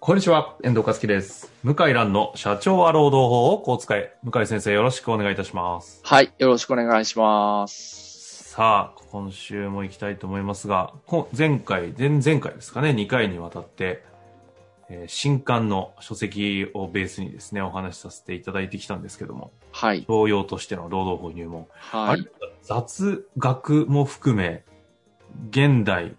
こんにちは、遠藤和樹です。向井蘭の社長は労働法をこう使え。向井先生、よろしくお願いいたします。はい、よろしくお願いします。さあ、今週も行きたいと思いますが、前回、前々回ですかね、2回にわたって、新刊の書籍をベースにですね、お話しさせていただいてきたんですけども、はい。教養としての労働法入門。はい。雑学も含め、現代、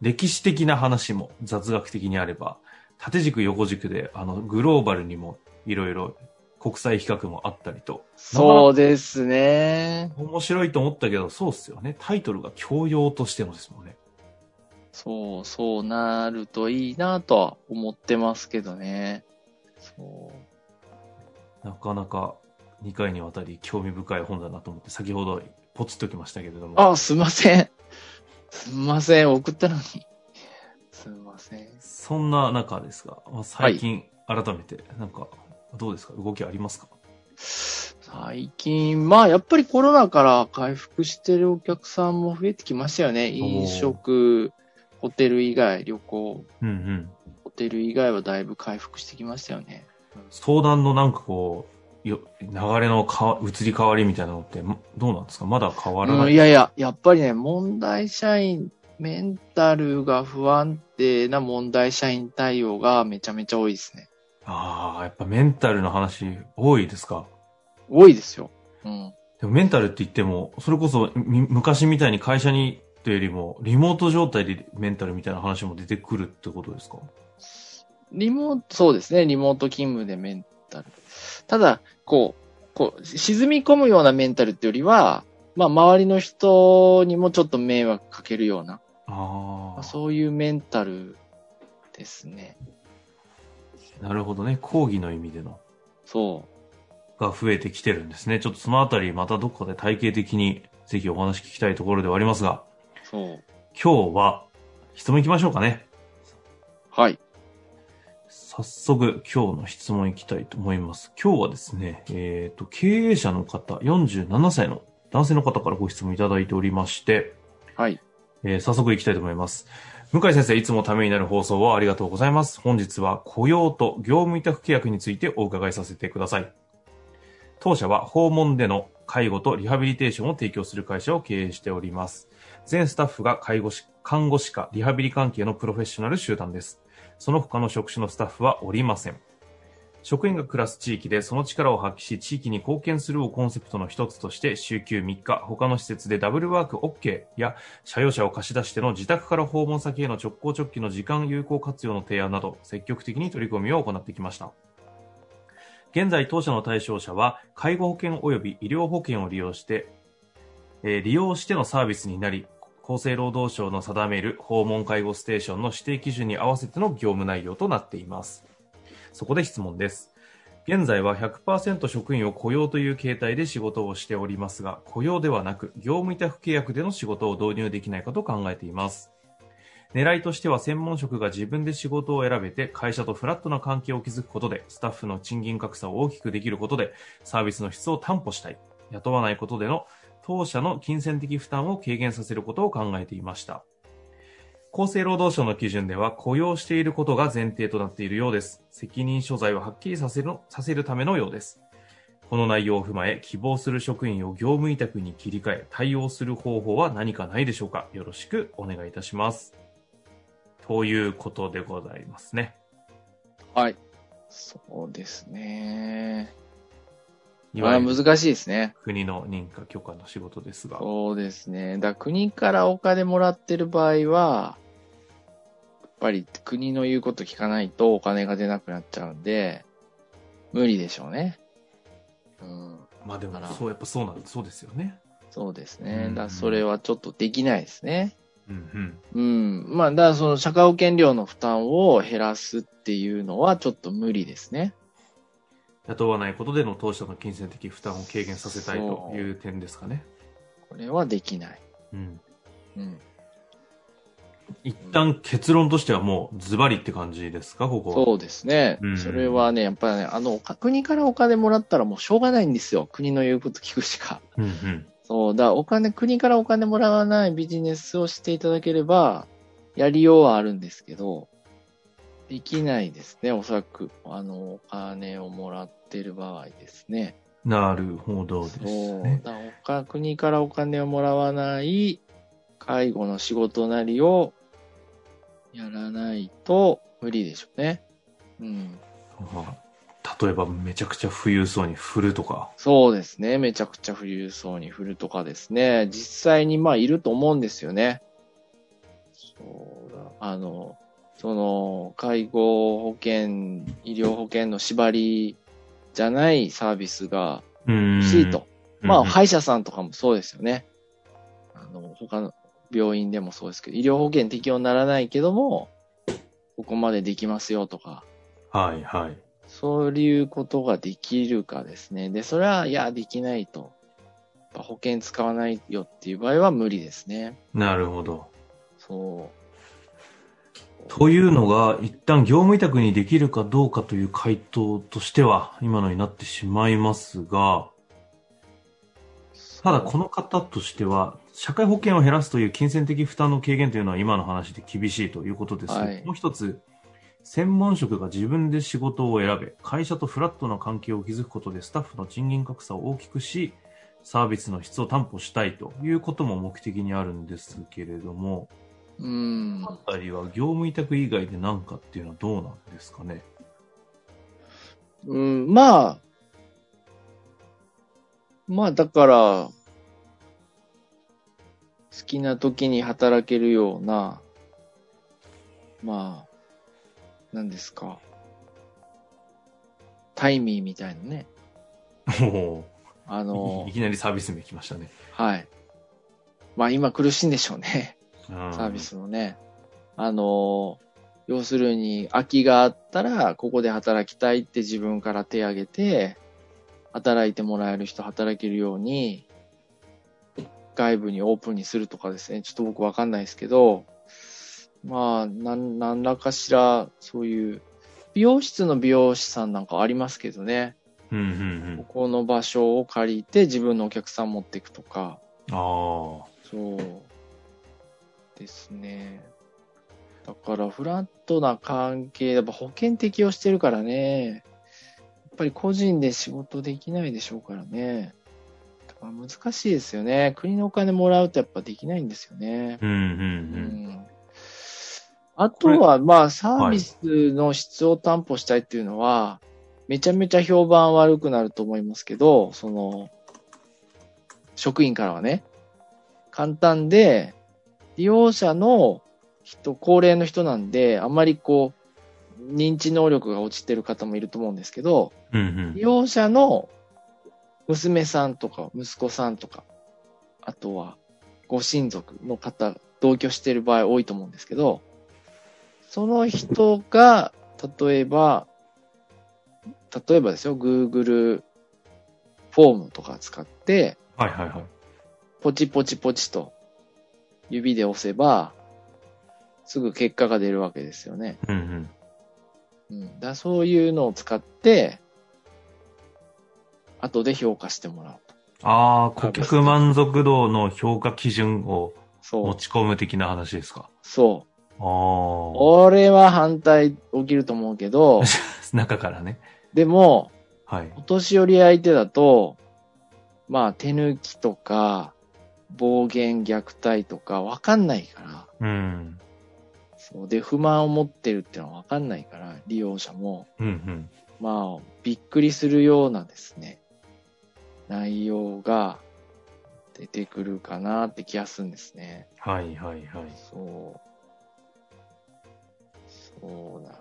歴史的な話も雑学的にあれば、縦軸横軸で、グローバルにもいろいろ国際比較もあったりと。そうですね。面白いと思ったけど、そうっすよね。タイトルが教養としてのですもんね。そうなるといいなとは思ってますけどね。なかなか2回にわたり興味深い本だなと思って、先ほどポツッときましたけれども。あ、すいません、送ったのに。すいません。そんな中ですが、最近改めてなんかどうですか、動きありますか？最近、やっぱりコロナから回復してるお客さんも増えてきましたよね。飲食、ホテル以外、旅行、うんうん、ホテル以外はだいぶ回復してきましたよね。相談のなんかこう流れの移り変わりみたいなのってどうなんですか？まだ変わらない、やっぱりね、問題社員、メンタルが不安定な問題社員対応がめちゃめちゃ多いですね。ああ、やっぱメンタルの話多いですか？多いですよ。うん。でもメンタルって言っても、それこそ昔みたいに会社にというよりも、リモート状態でメンタルみたいな話も出てくるってことですか？そうですね。リモート勤務でメンタル。ただ、こう、沈み込むようなメンタルってよりは、周りの人にもちょっと迷惑かけるような、そういうメンタルですね。なるほどね。講義の意味での。そう。が増えてきてるんですね。ちょっとそのあたり、またどこかで体系的にぜひお話聞きたいところではありますが、そう。今日は質問いきましょうかね。はい。早速今日の質問いきたいと思います。今日はですね、経営者の方、47歳の男性の方からご質問いただいておりまして、はい。早速いきたいと思います。向井先生、いつもためになる放送をありがとうございます。本日は雇用と業務委託契約についてお伺いさせてください。当社は訪問での介護とリハビリテーションを提供する会社を経営しております。全スタッフが看護師かリハビリ関係のプロフェッショナル集団です。その他の職種のスタッフはおりません。職員が暮らす地域でその力を発揮し、地域に貢献するをコンセプトの一つとして、週休3日、他の施設でダブルワーク OK や、社用車を貸し出しての自宅から訪問先への直行直帰の時間有効活用の提案など、積極的に取り組みを行ってきました。現在当社の対象者は介護保険及び医療保険を利用してのサービスになり、厚生労働省の定める訪問介護ステーションの指定基準に合わせての業務内容となっています。そこで質問です。現在は 100% 職員を雇用という形態で仕事をしておりますが、雇用ではなく業務委託契約での仕事を導入できないかと考えています。狙いとしては専門職が自分で仕事を選べて、会社とフラットな関係を築くことで、スタッフの賃金格差を大きくできることで、サービスの質を担保したい。雇わないことでの当社の金銭的負担を軽減させることを考えていました。厚生労働省の基準では雇用していることが前提となっているようです。責任所在をはっきりさせるためのようです。この内容を踏まえ、希望する職員を業務委託に切り替え、対応する方法は何かないでしょうか。よろしくお願いいたします。ということでございますね。はい。そうですね。いわゆる難しいですね。国の認可許可の仕事ですが。そうですね。だから国からお金もらってる場合は、やっぱり国の言うこと聞かないとお金が出なくなっちゃうんで、無理でしょうね。うん。でもそうですよね。そうですね。だからそれはちょっとできないですね。うんうん、うん。まあ、だからその社会保険料の負担を減らすっていうのはちょっと無理ですね。雇わないことでの当社の金銭的負担を軽減させたいという点ですかね。これはできない。うん。うん。一旦結論としてはもうズバリって感じですか、ここは。そうですね。うん、それはね、やっぱりね、国からお金もらったらもうしょうがないんですよ。国の言うこと聞くしか。うんうん。そうだ、国からお金もらわないビジネスをしていただければ、やりようはあるんですけど、できないですね、おそらく。お金をもらってる場合ですね。なるほどですね。そうだ、国からお金をもらわない介護の仕事なりをやらないと無理でしょうね。うん。例えばめちゃくちゃ富裕層に振るとか。そうですね。めちゃくちゃ富裕層に振るとかですね。実際にまあいると思うんですよね。そうだ。その介護保険、医療保険の縛りじゃないサービスが欲しいと。まあ、歯医者さんとかもそうですよね。他の病院でもそうですけど、医療保険適用にならないけども、ここまでできますよとか。はいはい。そういうことができるかですね。で、それは、いや、できないと。保険使わないよっていう場合は無理ですね。なるほど。そう。というのが一旦業務委託にできるかどうかという回答としては今のになってしまいますが、ただこの方としては社会保険を減らすという金銭的負担の軽減というのは今の話で厳しいということですが、はい、もう一つ、専門職が自分で仕事を選べ、会社とフラットな関係を築くことでスタッフの賃金格差を大きくし、サービスの質を担保したいということも目的にあるんですけれども、あたりは業務委託以外で何かっていうのはどうなんですかね。うん、まあだから好きな時に働けるような、まあ何ですか、タイミーみたいなね。おいきなりサービス名来ましたね。はい。まあ今苦しいんでしょうね。サービスのね、要するに空きがあったらここで働きたいって自分から手を挙げて働いてもらえる人、働けるように外部にオープンにするとかですね。ちょっと僕わかんないですけど、まあ何らかしらそういう美容室の美容師さんなんかありますけどね、うんうんうん、ここの場所を借りて自分のお客さん持っていくとか、そうですね。だからフラットな関係、やっぱ保険適用してるからね、やっぱり個人で仕事できないでしょうからね。だから難しいですよね。国のお金もらうとやっぱできないんですよね。うんうんうん。うん、あとはまあサービスの質を担保したいっていうのは、めちゃめちゃ評判悪くなると思いますけど、その職員からはね、簡単で。利用者の人、高齢の人なんで、あまりこう、認知能力が落ちてる方もいると思うんですけど、うんうん、利用者の娘さんとか息子さんとか、あとはご親族の方、同居してる場合多いと思うんですけど、その人が、例えばですよ、Google フォームとか使って、はいはいはい、ポチポチポチと、指で押せば、すぐ結果が出るわけですよね。うんうん。うん、だそういうのを使って、後で評価してもらうと。ああ、顧客満足度の評価基準を持ち込む的な話ですか。そう。俺は反対起きると思うけど、中からね。でも、はい、お年寄り相手だと、まあ手抜きとか、暴言、虐待とか分かんないから、うん、そうで不満を持ってるっていうのは分かんないから利用者も、うんうん、まあびっくりするようなですね内容が出てくるかなって気がするんですね。はいはいはい。そうなんで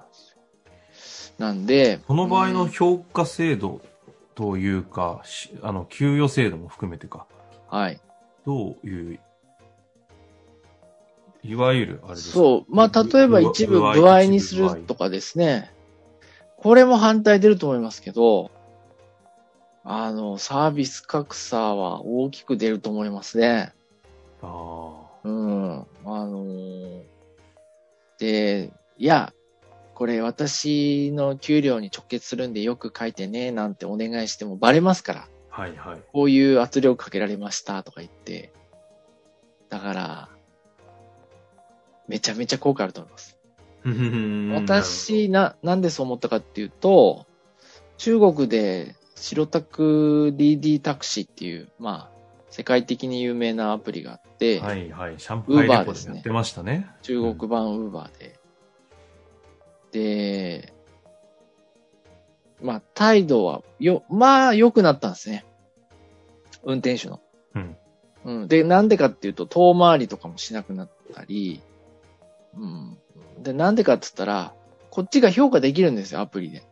すよ。なんでこの場合の評価制度というか、うん、給与制度も含めてか。はい。どういういわゆるあれです。そう。まあ、例えば一部歩合にするとかですね。これも反対出ると思いますけど、サービス格差は大きく出ると思いますね。うん。で、いや、これ私の給料に直結するんでよく書いてね、なんてお願いしてもバレますから。はいはい。こういう圧力かけられましたとか言って。だから、めちゃめちゃ効果あると思います。私、なんでそう思ったかっていうと、中国で白タク DD タクシーっていう、まあ、世界的に有名なアプリがあって、はいはい、シャンプーレポートでやってましたね。中国版 Uber で。で、まあ、態度はまあ、良くなったんですね。運転手の。うん。うん、で、なんでかっていうと、遠回りとかもしなくなったり、うん。で、なんでかって言ったら、こっちが評価できるんですよ、アプリで。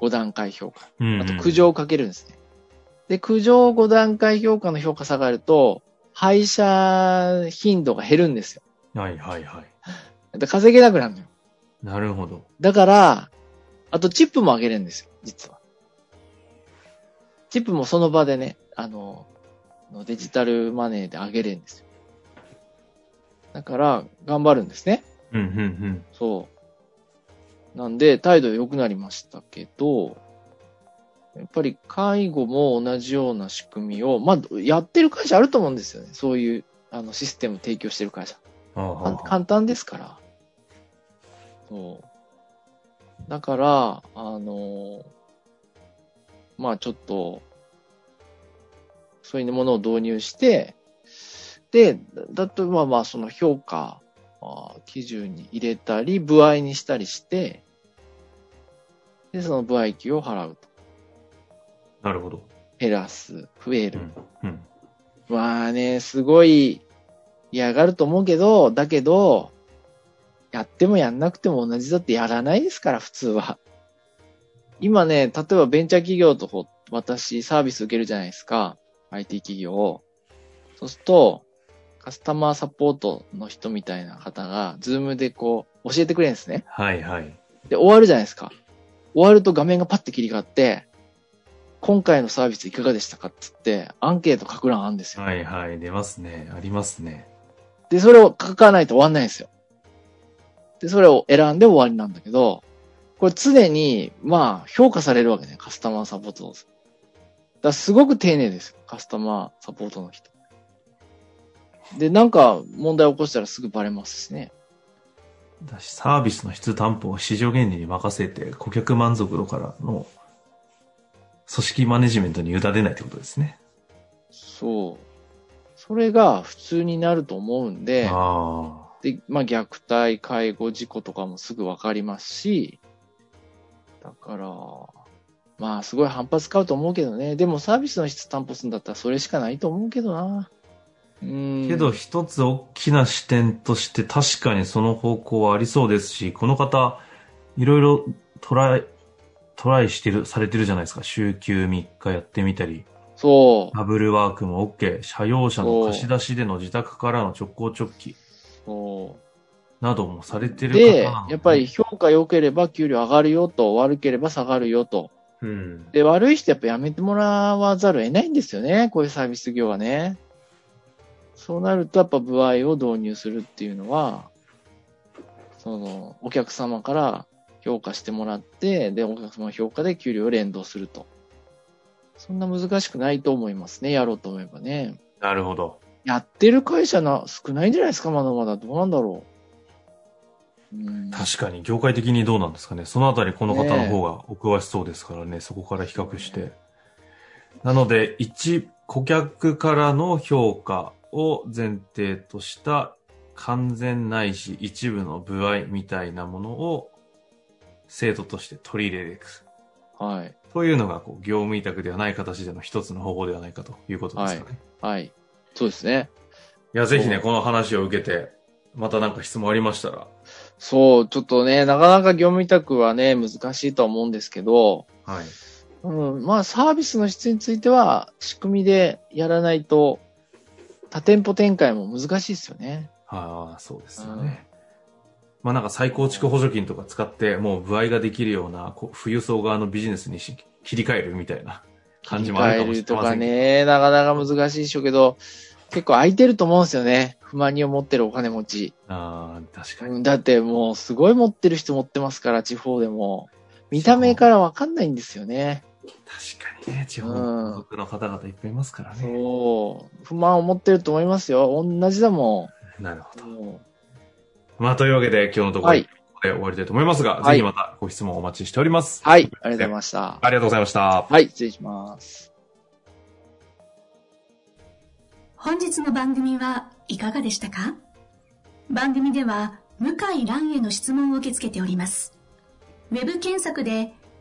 5段階評価。あと、苦情をかけるんですね。で、苦情5段階評価の評価下がると、配車頻度が減るんですよ。はいはいはい。で、稼げなくなるのよ。なるほど。だから、あと、チップも上げれるんですよ、実は。チップもその場でね、デジタルマネーで上げれるんですよ。だから、頑張るんですね。うんうんうん。そう。なんで、態度良くなりましたけど、やっぱり介護も同じような仕組みを、まあ、やってる会社あると思うんですよね。そういう、システム提供してる会社。簡単ですから。そう。だから、まあ、ちょっと、そういうものを導入して、で、だと、まあまあ、その評価、基準に入れたり、歩合にしたりして、で、その歩合給を払うと。なるほど。減らす、増える。うんうん、まあね、すごい嫌がると思うけど、だけど、やってもやんなくても同じだってやらないですから、普通は。今ね、例えばベンチャー企業と私サービス受けるじゃないですか。IT 企業を。そうすると、カスタマーサポートの人みたいな方が、ズームでこう、教えてくれるんですね。はいはい。で、終わるじゃないですか。終わると画面がパッて切り替わって、今回のサービスいかがでしたかっつって、アンケート書く欄あるんですよ。はいはい、出ますね。ありますね。で、それを書かないと終わんないんですよ。で、それを選んで終わりなんだけど、これ常に、まあ、評価されるわけね。カスタマーサポートの。だすごく丁寧ですよ。カスタマーサポートの人。で、なんか問題起こしたらすぐバレますしね。だし、サービスの質担保を市場原理に任せて、顧客満足度からの組織マネジメントに委ねないってことですね。そう。それが普通になると思うんで、で、まあ虐待、介護、事故とかもすぐわかりますし、だから、まあ、すごい反発買うと思うけどね。でもサービスの質担保するんだったらそれしかないと思うけどな。けど一つ大きな視点として確かにその方向はありそうですし、この方、いろいろトライしてる、されてるじゃないですか。週休3日やってみたり。そう。ダブルワークも OK。社用車の貸し出しでの自宅からの直行直帰。そう。などもされてる方なので。で、やっぱり評価良ければ給料上がるよと、悪ければ下がるよと。うん、で、悪い人やっぱやめてもらわざるを得ないんですよね。こういうサービス業はね。そうなるとやっぱ歩合を導入するっていうのは、その、お客様から評価してもらって、で、お客様の評価で給料を連動すると。そんな難しくないと思いますね。やろうと思えばね。なるほど。やってる会社少ないんじゃないですか、まだまだ。どうなんだろう。確かに業界的にどうなんですかね。そのあたりこの方の方がお詳しそうですからね。そこから比較して、なので顧客からの評価を前提とした完全ないし一部の歩合みたいなものを制度として取り入れていく、はい、というのがこう業務委託ではない形での一つの方法ではないかということですかね。はい、はい、そうですね。いや、ぜひね、この話を受けてまた何か質問ありましたら。そう、ちょっとね、なかなか業務委託はね、難しいとは思うんですけど、はい。うん、まあ、サービスの質については、仕組みでやらないと、多店舗展開も難しいですよね。ああ、そうですよね。まあなんか再構築補助金とか使ってもう歩合ができるような富裕層側のビジネスに切り替えるみたいな感じもあるかもしれませんけど。切り替えるとかね、なかなか難しいでしょうけど、結構空いてると思うんですよね。不満に思ってるお金持ち。ああ、確かに。だってもうすごい持ってる人持ってますから、地方でも。見た目からわかんないんですよね。確かにね、地方の方々いっぱいいますからね。そう。不満を持ってると思いますよ。同じだもん。なるほど。まあというわけで今日のところで終わりたいと思いますが、はい、ぜひまたご質問お待ちしております。はい、ありがとうございました。ありがとうございました。はい、失礼します。本日の番組はいかがでしたか？番組では向井蘭への質問を受け付けております。ウェブ検索で